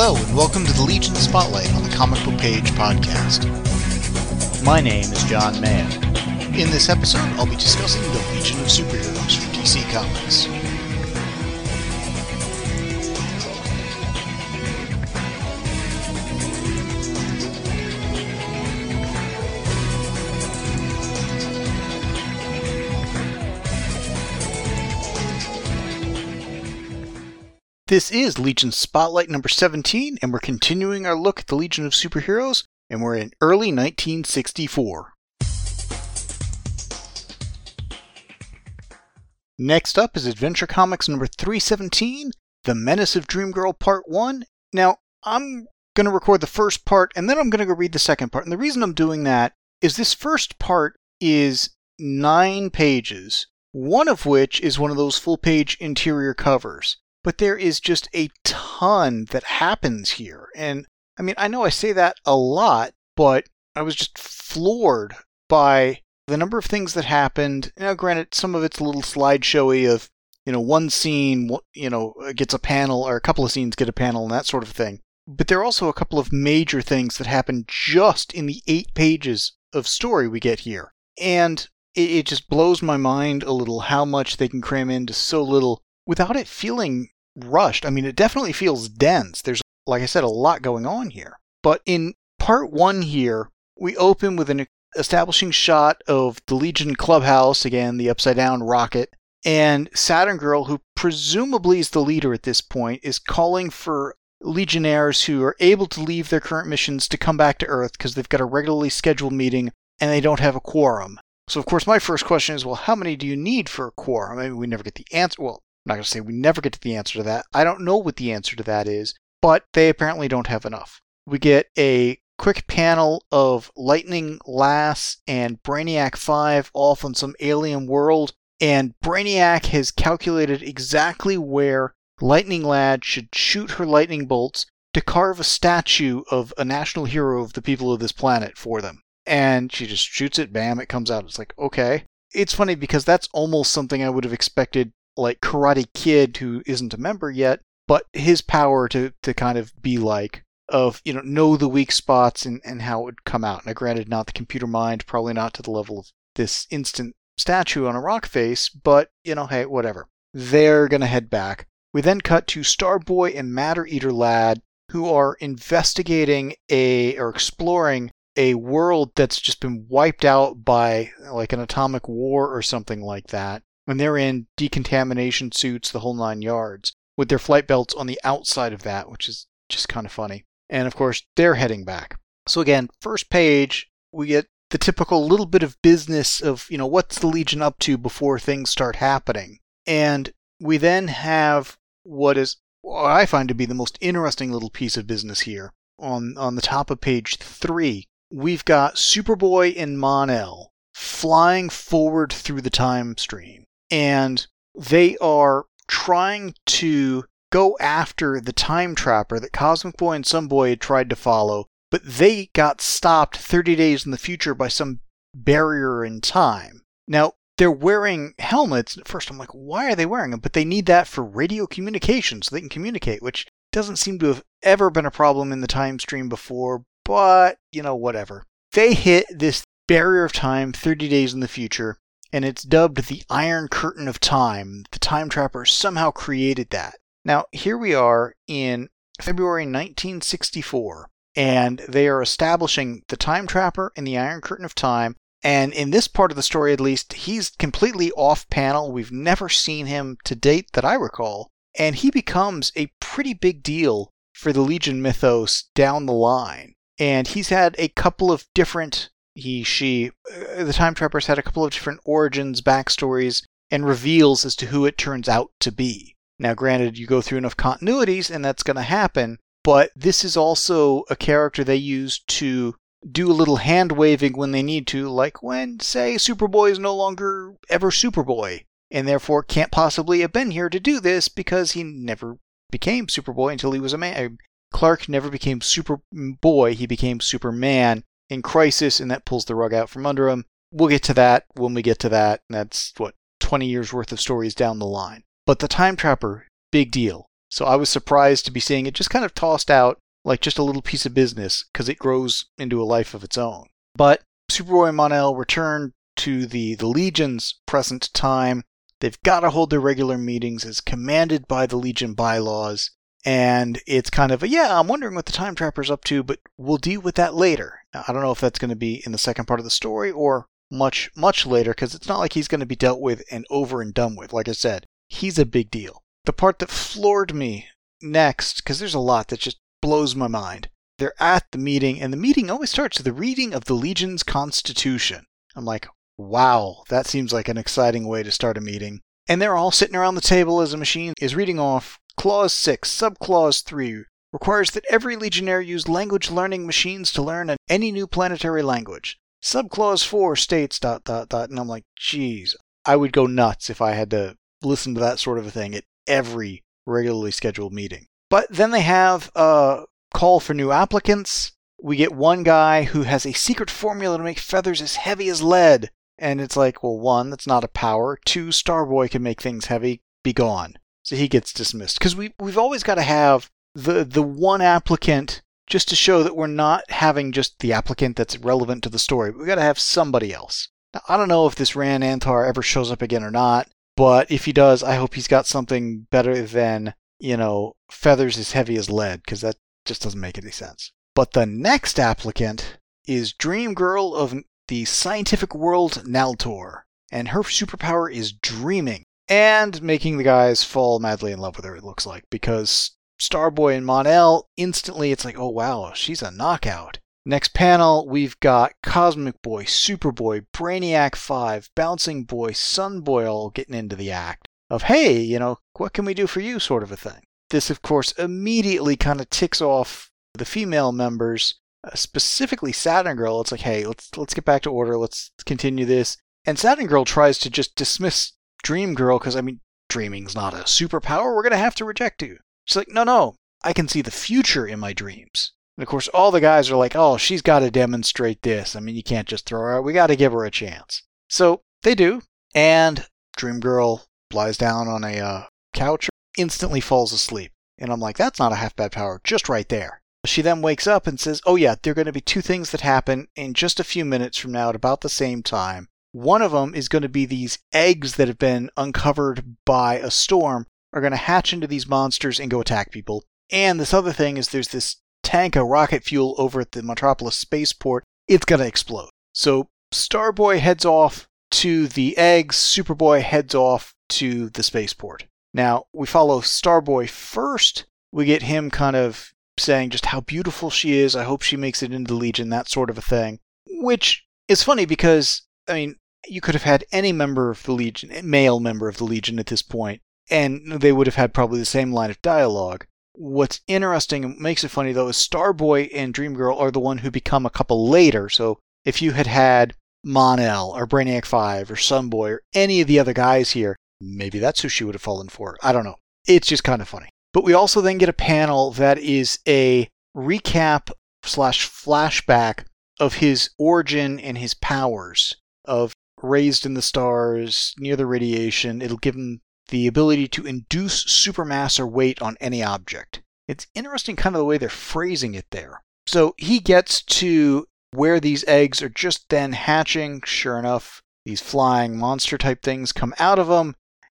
Hello, and welcome to the Legion Spotlight on the Comic Book Page podcast. My name is John Mann. In this episode, I'll be discussing the Legion of Super-Heroes for DC Comics. This is Legion Spotlight number 17, and we're continuing our look at the Legion of Super-Heroes, and we're in early 1964. Next up is Adventure Comics number 317, The Menace of Dream Girl Part 1. Now, I'm going to record the first part, and then I'm going to go read the second part. And the reason I'm doing that is this first part is 9 pages, one of which is one of those full-page interior covers. But there is just a ton that happens here. And, I mean, I know I say that a lot, but I was just floored by the number of things that happened. Now, granted, some of it's a little slideshowy of, one scene, gets a panel, or a couple of scenes get a panel and that sort of thing. But there are also a couple of major things that happen just in the 8 pages of story we get here. And it just blows my mind a little how much they can cram into so little without it feeling rushed. I mean, it definitely feels dense. There's, like I said, a lot going on here. But in part 1 here, we open with an establishing shot of the Legion Clubhouse, again, the upside-down rocket, and Saturn Girl, who presumably is the leader at this point, is calling for Legionnaires who are able to leave their current missions to come back to Earth because they've got a regularly scheduled meeting and they don't have a quorum. So, of course, my first question is, well, how many do you need for a quorum? I mean, we never get the answer. Well, I'm not going to say we never get to the answer to that. I don't know what the answer to that is, but they apparently don't have enough. We get a quick panel of Lightning Lass and Brainiac 5 off on some alien world, and Brainiac has calculated exactly where Lightning Lad should shoot her lightning bolts to carve a statue of a national hero of the people of this planet for them. And she just shoots it, bam, it comes out. It's like, okay. It's funny because that's almost something I would have expected, like Karate Kid, who isn't a member yet, but his power to kind of be like, of, know the weak spots and how it would come out. Now, granted, not the computer mind, probably not to the level of this instant statue on a rock face, but, hey, whatever. They're going to head back. We then cut to Starboy and Matter-Eater Lad, who are investigating or exploring a world that's just been wiped out by, like, an atomic war or something like that. And they're in decontamination suits, the whole 9 yards, with their flight belts on the outside of that, which is just kind of funny. And, of course, they're heading back. So, again, first page, we get the typical little bit of business of, what's the Legion up to before things start happening. And we then have what I find to be the most interesting little piece of business here. On the top of page 3, we've got Superboy and Mon-El flying forward through the time stream. And they are trying to go after the Time Trapper that Cosmic Boy and Sun Boy had tried to follow, but they got stopped 30 days in the future by some barrier in time. Now, they're wearing helmets. At first, I'm like, why are they wearing them? But they need that for radio communication so they can communicate, which doesn't seem to have ever been a problem in the time stream before, but, whatever. They hit this barrier of time 30 days in the future, and it's dubbed the Iron Curtain of Time. The Time Trapper somehow created that. Now, here we are in February 1964, and they are establishing the Time Trapper and the Iron Curtain of Time, and in this part of the story, at least, he's completely off-panel. We've never seen him to date that I recall, and he becomes a pretty big deal for the Legion mythos down the line. And he's had a couple of different... the Time Trapper's had a couple of different origins, backstories, and reveals as to who it turns out to be. Now, granted, you go through enough continuities, and that's going to happen, but this is also a character they use to do a little hand-waving when they need to, like when, say, Superboy is no longer ever Superboy, and therefore can't possibly have been here to do this because he never became Superboy until he was a man. Clark never became Superboy, he became Superman in Crisis, and that pulls the rug out from under him. We'll get to that when we get to that, and that's, 20 years worth of stories down the line. But the Time Trapper, big deal. So I was surprised to be seeing it just kind of tossed out like just a little piece of business, because it grows into a life of its own. But Superboy and Mon-El return to the Legion's present time. They've got to hold their regular meetings as commanded by the Legion bylaws. And it's kind of, yeah, I'm wondering what the Time Trapper's up to, but we'll deal with that later. Now, I don't know if that's going to be in the second part of the story or much, much later, because it's not like he's going to be dealt with and over and done with. Like I said, he's a big deal. The part that floored me next, because there's a lot that just blows my mind. They're at the meeting, and the meeting always starts with the reading of the Legion's Constitution. I'm like, wow, that seems like an exciting way to start a meeting. And they're all sitting around the table as a machine is reading off Clause 6, Subclause 3, requires that every Legionnaire use language learning machines to learn any new planetary language. Subclause 4 states ... And I'm like, geez, I would go nuts if I had to listen to that sort of a thing at every regularly scheduled meeting. But then they have a call for new applicants. We get one guy who has a secret formula to make feathers as heavy as lead. And it's like, well, one, that's not a power. Two, Starboy can make things heavy. Be gone. So he gets dismissed. Because we've always got to have the one applicant just to show that we're not having just the applicant that's relevant to the story. But we've got to have somebody else. Now, I don't know if this Ran Antar ever shows up again or not. But if he does, I hope he's got something better than, you know, feathers as heavy as lead, because that just doesn't make any sense. But the next applicant is Dream Girl of the scientific world Naltor, and her superpower is dreaming, and making the guys fall madly in love with her, it looks like, because Starboy and Mon-El, instantly it's like, oh wow, she's a knockout. Next panel, we've got Cosmic Boy, Superboy, Brainiac 5, Bouncing Boy, Sun Boy all getting into the act of, hey, you know, what can we do for you sort of a thing. This, of course, immediately kind of ticks off the female members, specifically Saturn Girl. It's like, hey, let's get back to order. Let's continue this. And Saturn Girl tries to just dismiss Dream Girl because, I mean, dreaming's not a superpower. We're going to have to reject you. She's like, no, I can see the future in my dreams. And, of course, all the guys are like, oh, she's got to demonstrate this. I mean, you can't just throw her out. We got to give her a chance. So they do. And Dream Girl lies down on a couch, instantly falls asleep. And I'm like, that's not a half-bad power, just right there. She then wakes up and says, oh yeah, there are going to be two things that happen in just a few minutes from now at about the same time. One of them is going to be these eggs that have been uncovered by a storm are going to hatch into these monsters and go attack people. And this other thing is there's this tank of rocket fuel over at the Metropolis spaceport. It's going to explode. So Starboy heads off to the eggs. Superboy heads off to the spaceport. Now, we follow Starboy first. We get him kind of saying just how beautiful she is. I hope she makes it into the Legion, that sort of a thing. Which is funny because, I mean, you could have had any member of the Legion, male member of the Legion at this point, and they would have had probably the same line of dialogue. What's interesting and makes it funny, though, is Starboy and Dream Girl are the one who become a couple later. So if you had Mon-El or Brainiac 5 or Sun Boy or any of the other guys here, maybe that's who she would have fallen for. I don't know. It's just kind of funny. But we also then get a panel that is a recap/flashback of his origin and his powers of raised in the stars, near the radiation. It'll give him the ability to induce supermass or weight on any object. It's interesting kind of the way they're phrasing it there. So he gets to where these eggs are just then hatching. Sure enough, these flying monster-type things come out of them.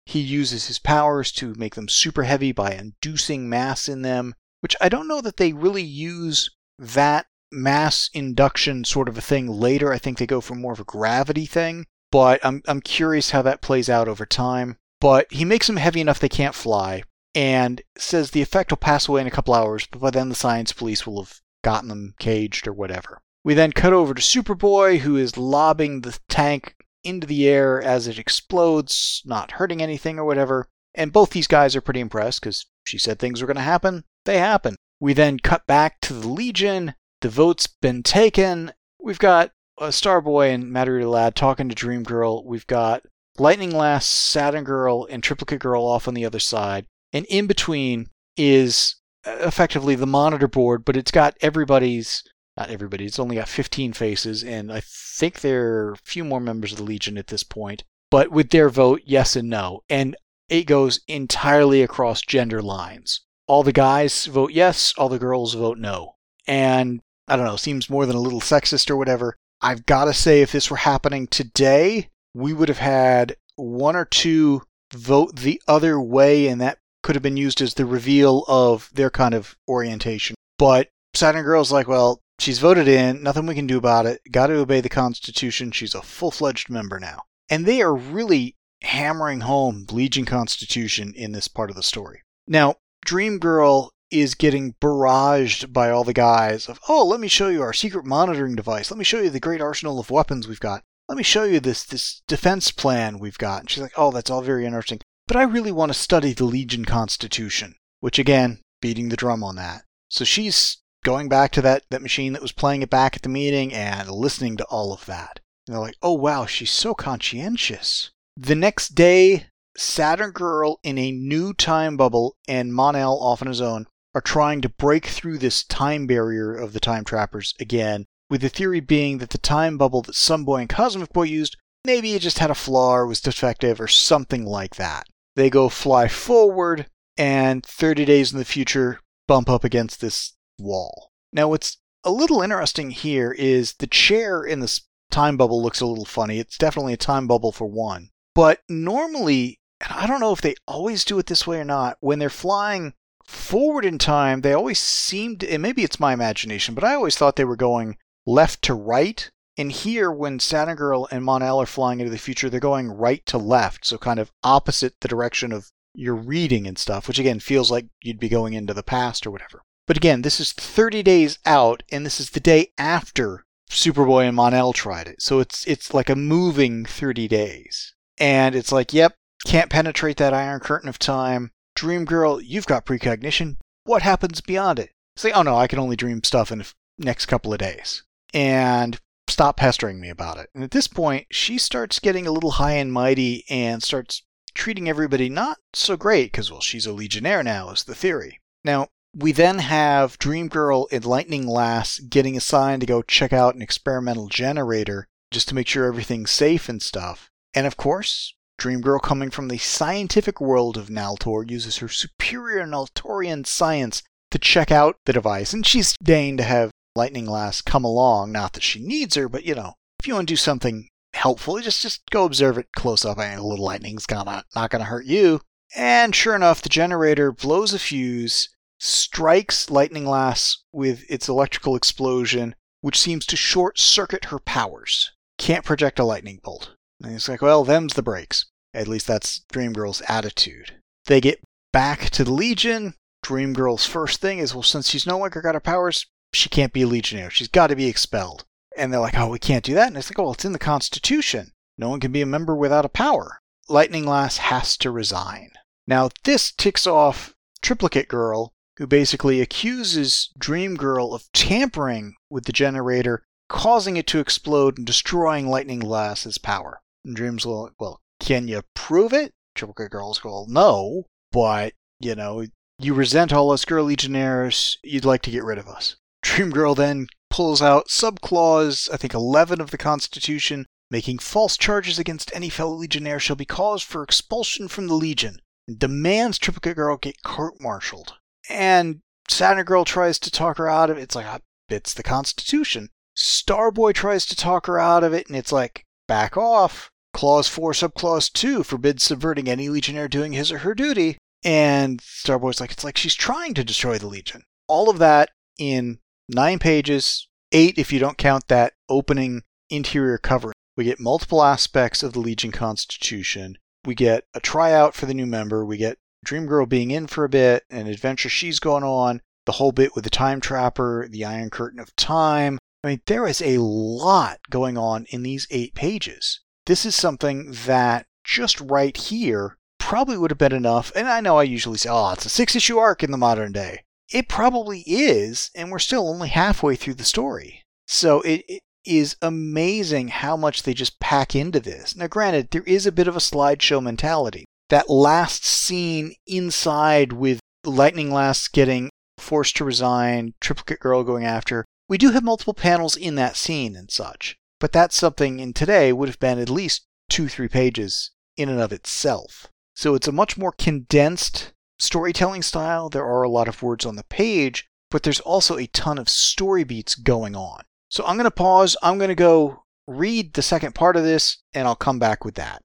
He uses his powers to make them super heavy by inducing mass in them, which I don't know that they really use that mass induction sort of a thing later. I think they go for more of a gravity thing, but I'm curious how that plays out over time. But he makes them heavy enough they can't fly and says the effect will pass away in a couple hours, but by then the science police will have gotten them caged or whatever. We then cut over to Superboy, who is lobbing the tank into the air as it explodes, not hurting anything or whatever. And both these guys are pretty impressed because she said things were going to happen. They happen. We then cut back to the Legion. The vote's been taken. We've got Starboy and Matter-Eater Lad talking to Dream Girl. We've got Lightning Lass, Saturn Girl, and Triplicate Girl off on the other side. And in between is effectively the monitor board, but it's got everybody's... Not everybody. It's only got 15 faces, and I think there are a few more members of the Legion at this point. But with their vote, yes and no. And It goes entirely across gender lines. All the guys vote yes, all the girls vote no. And, I don't know, seems more than a little sexist or whatever. I've got to say, if this were happening today, we would have had one or two vote the other way, and that could have been used as the reveal of their kind of orientation. But Saturn Girl's like, well, she's voted in, nothing we can do about it, got to obey the Constitution, she's a full-fledged member now. And they are really hammering home the Legion Constitution in this part of the story. Now, Dream Girl is getting barraged by all the guys of, oh, let me show you our secret monitoring device, let me show you the great arsenal of weapons we've got, let me show you this defense plan we've got. And she's like, oh, that's all very interesting, but I really want to study the Legion Constitution, which, again, beating the drum on that. So she's going back to that machine that was playing it back at the meeting and listening to all of that. And they're like, oh, wow, she's so conscientious. The next day, Saturn Girl in a new time bubble and Mon-El off on his own are trying to break through this time barrier of the Time Trappers again, with the theory being that the time bubble that Sun Boy and Cosmic Boy used, maybe it just had a flaw or was defective or something like that. They go fly forward, and 30 days in the future, bump up against this wall. Now, what's a little interesting here is the chair in this time bubble looks a little funny. It's definitely a time bubble for one. But normally, and I don't know if they always do it this way or not, when they're flying forward in time, they always seem to, and maybe it's my imagination, but I always thought they were going left to right. And here, when Saturn Girl and Mon-El are flying into the future, they're going right to left, so kind of opposite the direction of your reading and stuff, which again feels like you'd be going into the past or whatever. But again, this is 30 days out, and this is the day after Superboy and Mon-El tried it. So it's like a moving 30 days. And it's like, yep, can't penetrate that Iron Curtain of Time. Dream Girl, you've got precognition. What happens beyond it? It's like, oh no, I can only dream stuff in the next couple of days. And stop pestering me about it. And at this point, she starts getting a little high and mighty and starts treating everybody not so great because, well, she's a Legionnaire now is the theory. Now, we then have Dream Girl and Lightning Lass getting assigned to go check out an experimental generator just to make sure everything's safe and stuff. And of course, Dream Girl, coming from the scientific world of Naltor, uses her superior Naltorian science to check out the device. And she's deigned to have Lightning Lass come along. Not that she needs her, but, you know, if you want to do something helpful, just go observe it close up. And a little lightning's not going to hurt you. And sure enough, the generator blows a fuse, strikes Lightning Lass with its electrical explosion, which seems to short-circuit her powers. Can't project a lightning bolt. And it's like, well, them's the breaks. At least that's Dream Girl's attitude. They get back to the Legion. Dream Girl's first thing is, well, since she's no longer got her powers, she can't be a Legionnaire. She's got to be expelled. And they're like, oh, we can't do that. And it's like, well, it's in the Constitution. No one can be a member without a power. Lightning Lass has to resign. Now, this ticks off Triplicate Girl, who basically accuses Dream Girl of tampering with the generator, causing it to explode and destroying Lightning Lass's power. And Dream's like, well, can you prove it? Triplicate Girl's like, well, no, but, you know, you resent all us girl Legionnaires, you'd like to get rid of us. Dream Girl then pulls out subclause, I think 11 of the Constitution, making false charges against any fellow Legionnaire shall be caused for expulsion from the Legion, and demands Triplicate Girl get court-martialed. And Saturn Girl tries to talk her out of it. It's like, it's the Constitution. Starboy tries to talk her out of it, and it's like, back off. Clause 4, subclause 2 forbids subverting any Legionnaire doing his or her duty. And Starboy's like, it's like she's trying to destroy the Legion. All of that in 9 pages, 8 if you don't count that opening interior cover. We get multiple aspects of the Legion Constitution. We get a tryout for the new member. We get Dream Girl being in for a bit, an adventure she's going on, the whole bit with the Time Trapper, the Iron Curtain of Time. I mean, there is a lot going on in these 8 pages. This is something that just right here probably would have been enough. And I know I usually say, oh, it's a 6-issue arc in the modern day. It probably is, and we're still only halfway through the story. So it is amazing how much they just pack into this. Now, granted, there is a bit of a slideshow mentality. That last scene inside with Lightning Lass getting forced to resign, Triplicate Girl going after, we do have multiple panels in that scene and such, but that's something in today would have been at least 2-3 pages in and of itself. So it's a much more condensed storytelling style. There are a lot of words on the page, but there's also a ton of story beats going on. So I'm going to pause. I'm going to go read the second part of this, and I'll come back with that.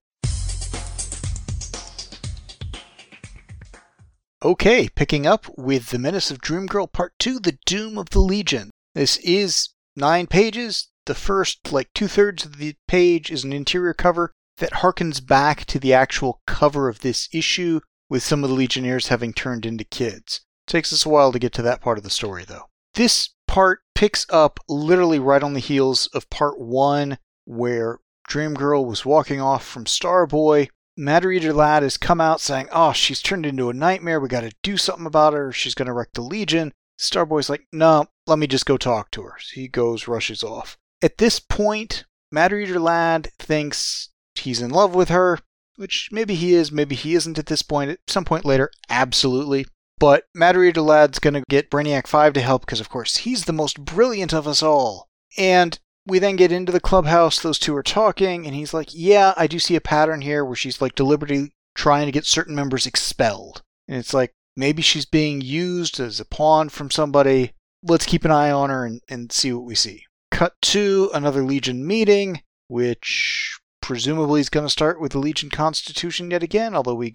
Okay, picking up with The Menace of Dream Girl Part 2, The Doom of the Legion. This is 9 pages. The first, two-thirds of the page is an interior cover that harkens back to the actual cover of this issue, with some of the Legionnaires having turned into kids. It takes us a while to get to that part of the story, though. This part picks up literally right on the heels of Part 1, where Dream Girl was walking off from Starboy. Matter-Eater Lad has come out saying, oh, she's turned into a nightmare, we gotta do something about her, she's gonna wreck the Legion. Starboy's like, no, let me just go talk to her. He goes, rushes off. At this point, Matter-Eater Lad thinks he's in love with her, which maybe he is, maybe he isn't at this point, at some point later, absolutely. But Matter-Eater Lad's gonna get Brainiac 5 to help, because of course he's the most brilliant of us all. And we then get into the clubhouse, those two are talking, and he's like, yeah, I do see a pattern here where she's deliberately trying to get certain members expelled. And it's like, maybe she's being used as a pawn from somebody. Let's keep an eye on her and see what we see. Cut to another Legion meeting, which presumably is going to start with the Legion Constitution yet again, although we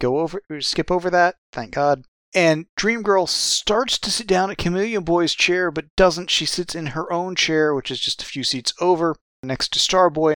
skip over that, thank God. And Dream Girl starts to sit down at Chameleon Boy's chair, but doesn't. She sits in her own chair, which is just a few seats over, next to Starboy.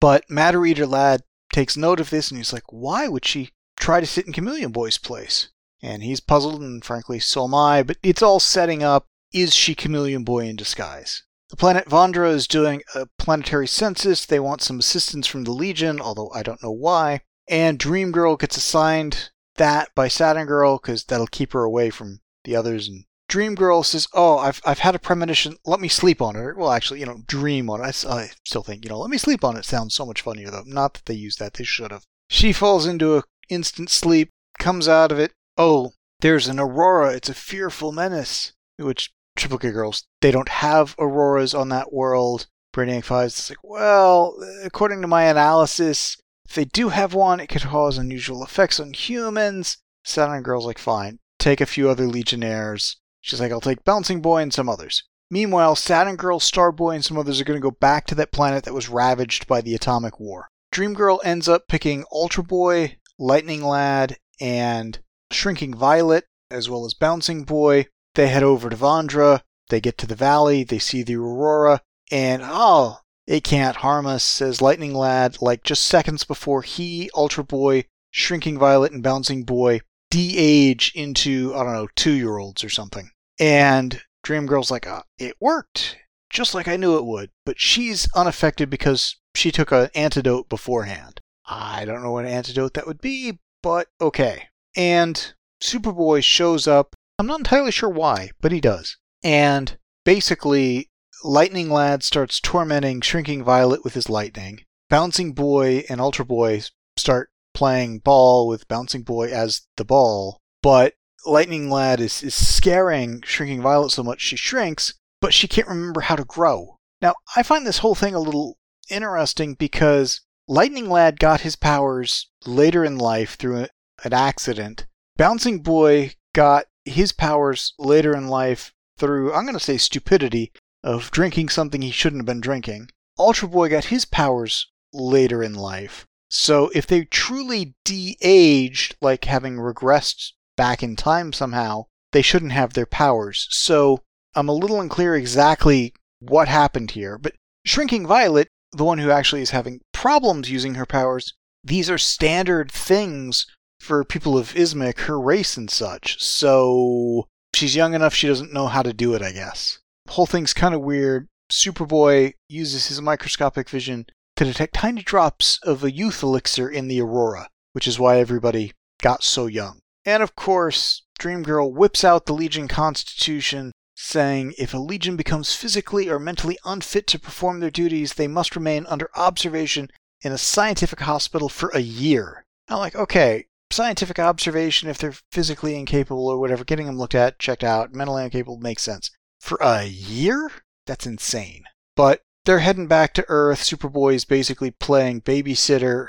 But Matter-Eater Lad takes note of this, and he's like, why would she try to sit in Chameleon Boy's place? And he's puzzled, and frankly, so am I, but it's all setting up, is she Chameleon Boy in disguise? The planet Vondra is doing a planetary census. They want some assistance from the Legion, although I don't know why. And Dream Girl gets assigned that by Saturn Girl, because that'll keep her away from the others. And Dream Girl says, oh, I've had a premonition, let me sleep on it. Well, actually, dream on it. I still think, let me sleep on it sounds so much funnier, though. Not that they use that, they should have. She falls into an instant sleep, comes out of it. Oh, there's an aurora, it's a fearful menace. Which, Triplicate Girls, they don't have auroras on that world. Brainiac 5's like, well, according to my analysis, if they do have one, it could cause unusual effects on humans. Saturn Girl's like, fine, take a few other Legionnaires. She's like, I'll take Bouncing Boy and some others. Meanwhile, Saturn Girl, Starboy, and some others are going to go back to that planet that was ravaged by the atomic war. Dream Girl ends up picking Ultra Boy, Lightning Lad, and Shrinking Violet, as well as Bouncing Boy. They head over to Vondra. They get to the valley. They see the aurora. And, oh, it can't harm us, says Lightning Lad, just seconds before he, Ultra Boy, Shrinking Violet, and Bouncing Boy de-age into, 2-year-olds or something. And Dream Girl's like, it worked, just like I knew it would. But she's unaffected because she took an antidote beforehand. I don't know what antidote that would be, but okay. And Superboy shows up. I'm not entirely sure why, but he does. And basically, Lightning Lad starts tormenting Shrinking Violet with his lightning. Bouncing Boy and Ultra Boy start playing ball with Bouncing Boy as the ball, but Lightning Lad is scaring Shrinking Violet so much she shrinks, but she can't remember how to grow. Now, I find this whole thing a little interesting because Lightning Lad got his powers later in life through an accident. Bouncing Boy got his powers later in life through, I'm going to say stupidity, of drinking something he shouldn't have been drinking. Ultra Boy got his powers later in life. So if they truly de-aged, having regressed back in time somehow, they shouldn't have their powers. So I'm a little unclear exactly what happened here. But Shrinking Violet, the one who actually is having problems using her powers, these are standard things for people of Ismic, her race and such. So she's young enough she doesn't know how to do it, I guess. Whole thing's kind of weird. Superboy uses his microscopic vision to detect tiny drops of a youth elixir in the aurora, which is why everybody got so young. And of course, Dream Girl whips out the Legion Constitution, saying if a Legion becomes physically or mentally unfit to perform their duties, they must remain under observation in a scientific hospital for a year. I'm like, okay, scientific observation, if they're physically incapable or whatever, getting them looked at, checked out, mentally incapable, makes sense. For a year? That's insane. But they're heading back to Earth. Superboy's basically playing babysitter.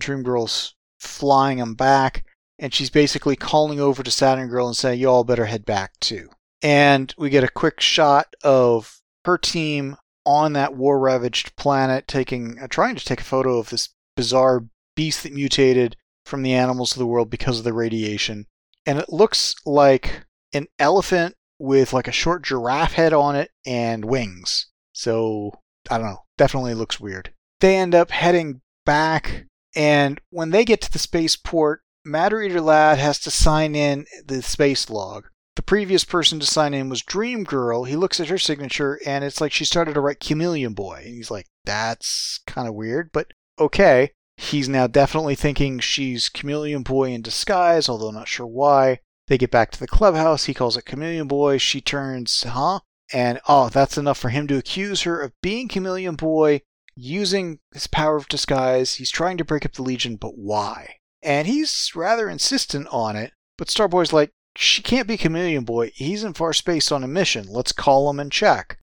Dream Girl's flying them back, and she's basically calling over to Saturn Girl and saying, you all better head back too. And we get a quick shot of her team on that war-ravaged planet trying to take a photo of this bizarre beast that mutated from the animals of the world because of the radiation. And it looks like an elephant with like a short giraffe head on it and wings. So, I don't know, definitely looks weird. They end up heading back, and when they get to the spaceport, Matter-Eater Lad has to sign in the space log. The previous person to sign in was Dream Girl. He looks at her signature, and it's like she started to write Chameleon Boy. And he's like, that's kind of weird, but okay. He's now definitely thinking she's Chameleon Boy in disguise, although not sure why. They get back to the clubhouse. He calls it Chameleon Boy. She turns, huh? And, oh, that's enough for him to accuse her of being Chameleon Boy, using his power of disguise. He's trying to break up the Legion, but why? And he's rather insistent on it, but Starboy's like, she can't be Chameleon Boy. He's in far space on a mission. Let's call him and check.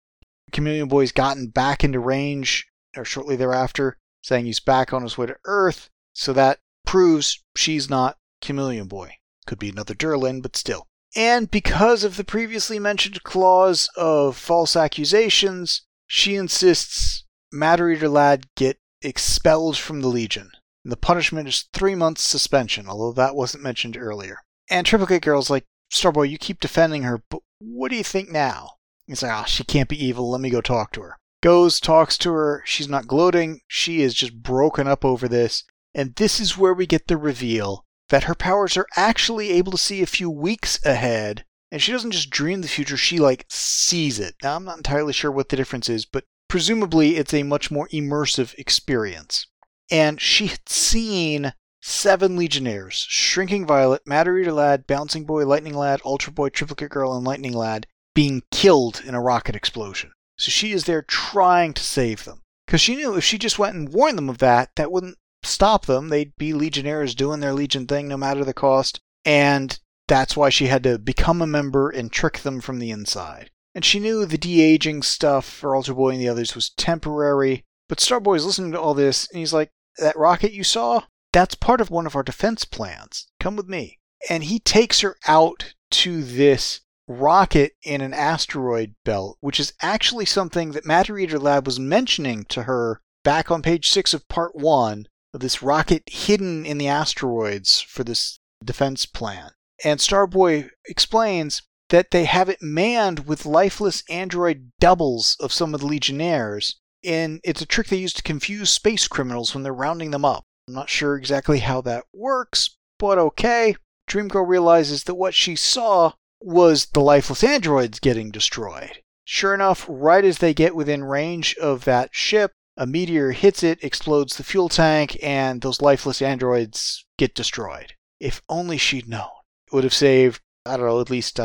Chameleon Boy's gotten back into range, or shortly thereafter, saying he's back on his way to Earth, so that proves she's not Chameleon Boy. Could be another Durlin, but still. And because of the previously mentioned clause of false accusations, she insists Matter-Eater Lad get expelled from the Legion. And the punishment is 3 months suspension, although that wasn't mentioned earlier. And Triplicate Girl's like, Starboy, you keep defending her, but what do you think now? He's like, she can't be evil, let me go talk to her. Goes, talks to her, she's not gloating, she is just broken up over this. And this is where we get the reveal that her powers are actually able to see a few weeks ahead, and she doesn't just dream the future, she, sees it. Now, I'm not entirely sure what the difference is, but presumably it's a much more immersive experience. And she had seen 7 Legionnaires, Shrinking Violet, Matter-Eater Lad, Bouncing Boy, Lightning Lad, Ultra Boy, Triplicate Girl, and Lightning Lad, being killed in a rocket explosion. So she is there trying to save them. Because she knew if she just went and warned them of that, that wouldn't stop them. They'd be Legionnaires doing their Legion thing no matter the cost, and that's why she had to become a member and trick them from the inside. And she knew the de-aging stuff for Ultra Boy and the others was temporary, but Starboy's listening to all this, and he's like, that rocket you saw? That's part of one of our defense plans. Come with me. And he takes her out to this rocket in an asteroid belt, which is actually something that Matter-Eater Lad was mentioning to her back on page 6 of part 1, this rocket hidden in the asteroids for this defense plan. And Starboy explains that they have it manned with lifeless android doubles of some of the Legionnaires, and it's a trick they use to confuse space criminals when they're rounding them up. I'm not sure exactly how that works, but okay. Dream Girl realizes that what she saw was the lifeless androids getting destroyed. Sure enough, right as they get within range of that ship, a meteor hits it, explodes the fuel tank, and those lifeless androids get destroyed. If only she'd known. It would have saved, at least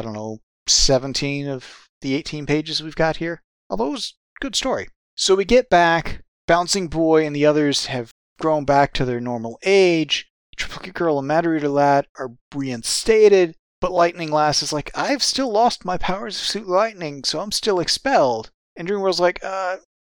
17 of the 18 pages we've got here. Although it was a good story. So we get back. Bouncing Boy and the others have grown back to their normal age. Triplicate Girl and Matter-Eater Lad are reinstated. But Lightning Lass is like, I've still lost my powers of suit lightning, so I'm still expelled. And Dream Girl's like,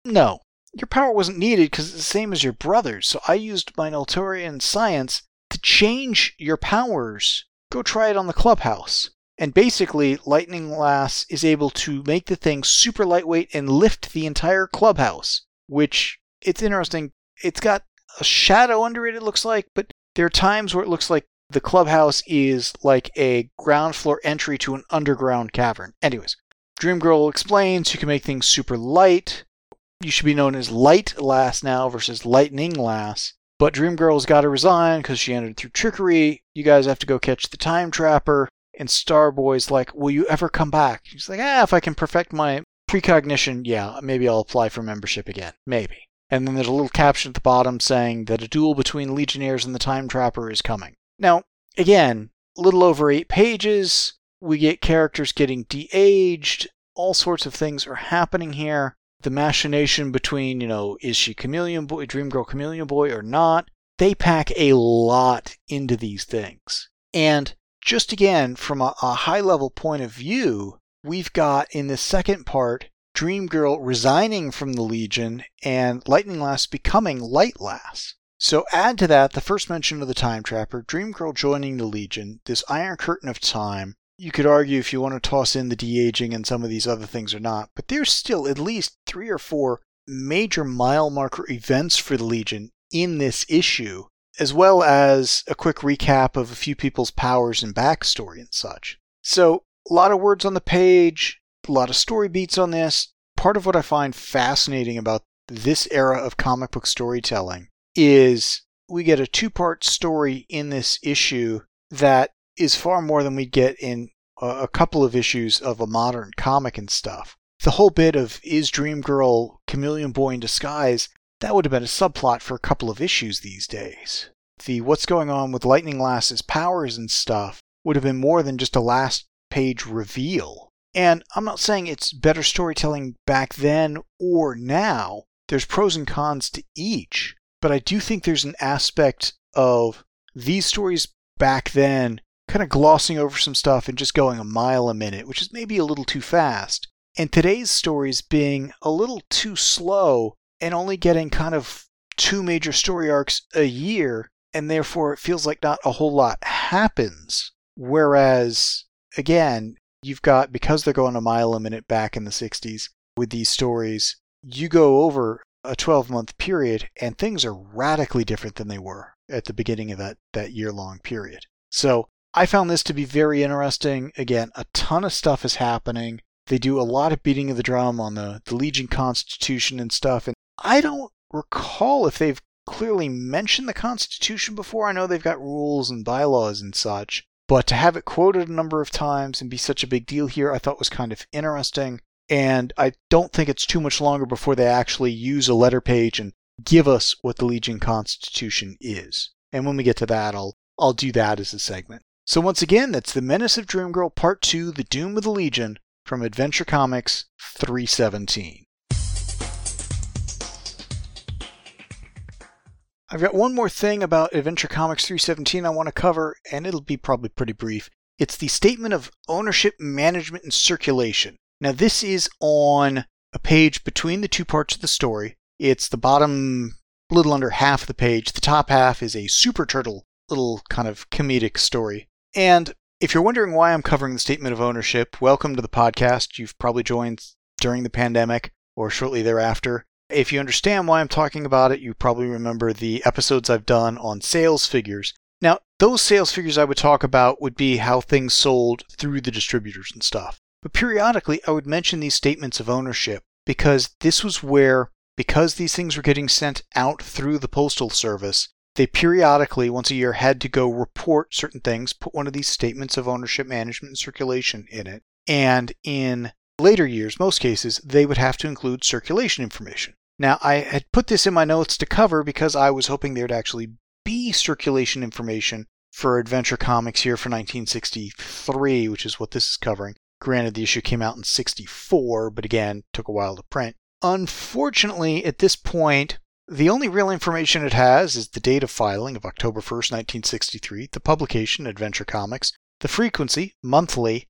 no. Your power wasn't needed because it's the same as your brother's, so I used my Naltorian science to change your powers. Go try it on the clubhouse. And basically, Lightning Lass is able to make the thing super lightweight and lift the entire clubhouse, which, it's interesting. It's got a shadow under it looks like, but there are times where it looks like the clubhouse is like a ground floor entry to an underground cavern. Anyways, Dream Girl explains you can make things super light. You should be known as Light Lass now versus Lightning Lass. But Dream Girl's got to resign because she entered through trickery. You guys have to go catch the Time Trapper. And Starboy's like, will you ever come back? She's like, if I can perfect my precognition, yeah, maybe I'll apply for membership again. Maybe. And then there's a little caption at the bottom saying that a duel between Legionnaires and the Time Trapper is coming. Now, again, a little over 8 pages. We get characters getting de-aged. All sorts of things are happening here. The machination between, is she Chameleon Boy, Dream Girl Chameleon Boy or not? They pack a lot into these things. And just again, from a high-level point of view, we've got in the second part, Dream Girl resigning from the Legion and Lightning Lass becoming Light Lass. So add to that the first mention of the Time Trapper, Dream Girl joining the Legion, this Iron Curtain of Time. You could argue if you want to toss in the de-aging and some of these other things or not, but there's still at least 3 or 4 major mile marker events for the Legion in this issue, as well as a quick recap of a few people's powers and backstory and such. So, a lot of words on the page, a lot of story beats on this. Part of what I find fascinating about this era of comic book storytelling is we get a 2-part story in this issue that is far more than we get in a couple of issues of a modern comic and stuff. The whole bit of is Dream Girl Chameleon Boy in disguise, that would have been a subplot for a couple of issues these days. The what's going on with Lightning Lass's powers and stuff would have been more than just a last page reveal. And I'm not saying it's better storytelling back then or now. There's pros and cons to each. But I do think there's an aspect of these stories back then kind of glossing over some stuff and just going a mile a minute, which is maybe a little too fast. And today's stories being a little too slow and only getting kind of 2 major story arcs a year, and therefore it feels like not a whole lot happens. Whereas, again, you've got, because they're going a mile a minute back in the 60s with these stories, you go over a 12-month period and things are radically different than they were at the beginning of that year-long period. So I found this to be very interesting. Again, a ton of stuff is happening. They do a lot of beating of the drum on the Legion Constitution and stuff. And I don't recall if they've clearly mentioned the Constitution before. I know they've got rules and bylaws and such. But to have it quoted a number of times and be such a big deal here, I thought was kind of interesting. And I don't think it's too much longer before they actually use a letter page and give us what the Legion Constitution is. And when we get to that, I'll do that as a segment. So once again, that's The Menace of Dream Girl Part 2, The Doom of the Legion, from Adventure Comics 317. I've got one more thing about Adventure Comics 317 I want to cover, and it'll be probably pretty brief. It's the Statement of Ownership, Management, and Circulation. Now, this is on a page between the 2 parts of the story. It's the bottom, little under half of the page. The top half is a Super Turtle, little kind of comedic story. And if you're wondering why I'm covering the Statement of Ownership, welcome to the podcast. You've probably joined during the pandemic or shortly thereafter. If you understand why I'm talking about it, you probably remember the episodes I've done on sales figures. Now, those sales figures I would talk about would be how things sold through the distributors and stuff. But periodically, I would mention these statements of ownership because this was where, because these things were getting sent out through the postal service, they periodically, once a year, had to go report certain things, put one of these statements of ownership, management, and circulation in it. And in later years, most cases, they would have to include circulation information. Now, I had put this in my notes to cover because I was hoping there'd actually be circulation information for Adventure Comics here for 1963, which is what this is covering. Granted, the issue came out in 64, but again, took a while to print. Unfortunately, at this point, the only real information it has is the date of filing of October 1st, 1963, the publication, Adventure Comics, the frequency, monthly,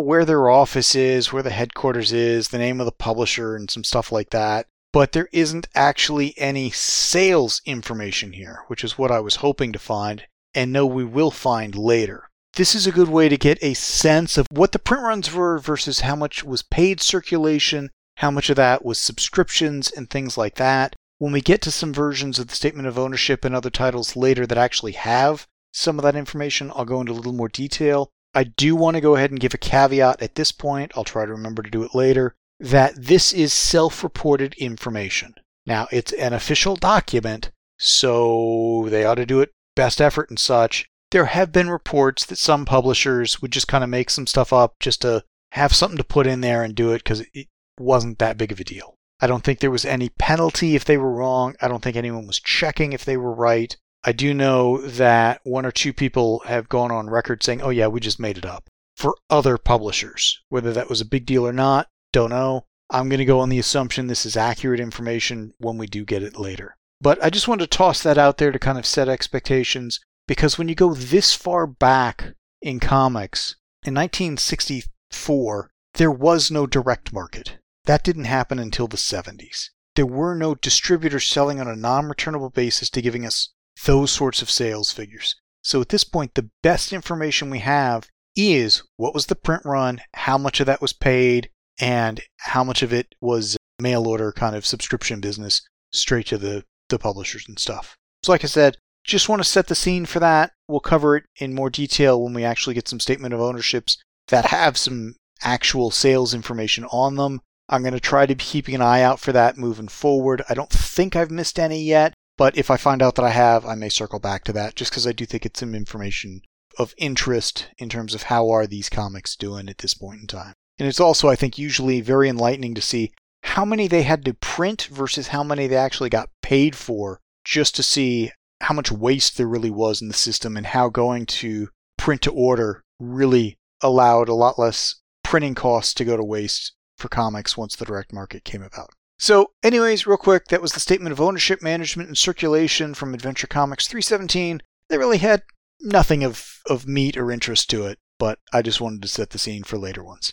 where their office is, where the headquarters is, the name of the publisher, and some stuff like that. But there isn't actually any sales information here, which is what I was hoping to find, and know we will find later. This is a good way to get a sense of what the print runs were versus how much was paid circulation, how much of that was subscriptions, and things like that. When we get to some versions of the Statement of Ownership and other titles later that actually have some of that information, I'll go into a little more detail. I do want to go ahead and give a caveat at this point, I'll try to remember to do it later, that this is self-reported information. Now, it's an official document, so they ought to do it best effort and such. There have been reports that some publishers would just kind of make some stuff up just to have something to put in there and do it because it wasn't that big of a deal. I don't think there was any penalty if they were wrong. I don't think anyone was checking if they were right. I do know that 1 or 2 people have gone on record saying, oh yeah, we just made it up, for other publishers. Whether that was a big deal or not, don't know. I'm going to go on the assumption this is accurate information when we do get it later. But I just wanted to toss that out there to kind of set expectations, because when you go this far back in comics, in 1964, there was no direct market. That didn't happen until the 70s. there were no distributors selling on a non-returnable basis to giving us those sorts of sales figures. So at this point, the best information we have is what was the print run, how much of that was paid, and how much of it was mail order kind of subscription business straight to the publishers and stuff. So like I said, just want to set the scene for that. We'll cover it in more detail when we actually get some statement of ownerships that have some actual sales information on them. I'm going to try to be keeping an eye out for that moving forward. I don't think I've missed any yet, but if I find out that I have, I may circle back to that just because I do think it's some information of interest in terms of how are these comics doing at this point in time. And it's also, I think, usually very enlightening to see how many they had to print versus how many they actually got paid for, just to see how much waste there really was in the system and how going to print to order really allowed a lot less printing costs to go to waste for comics once the direct market came about. So anyways, real quick, that was the Statement of Ownership, Management, and Circulation from Adventure Comics 317. They really had nothing of meat or interest to it, but I just wanted to set the scene for later ones.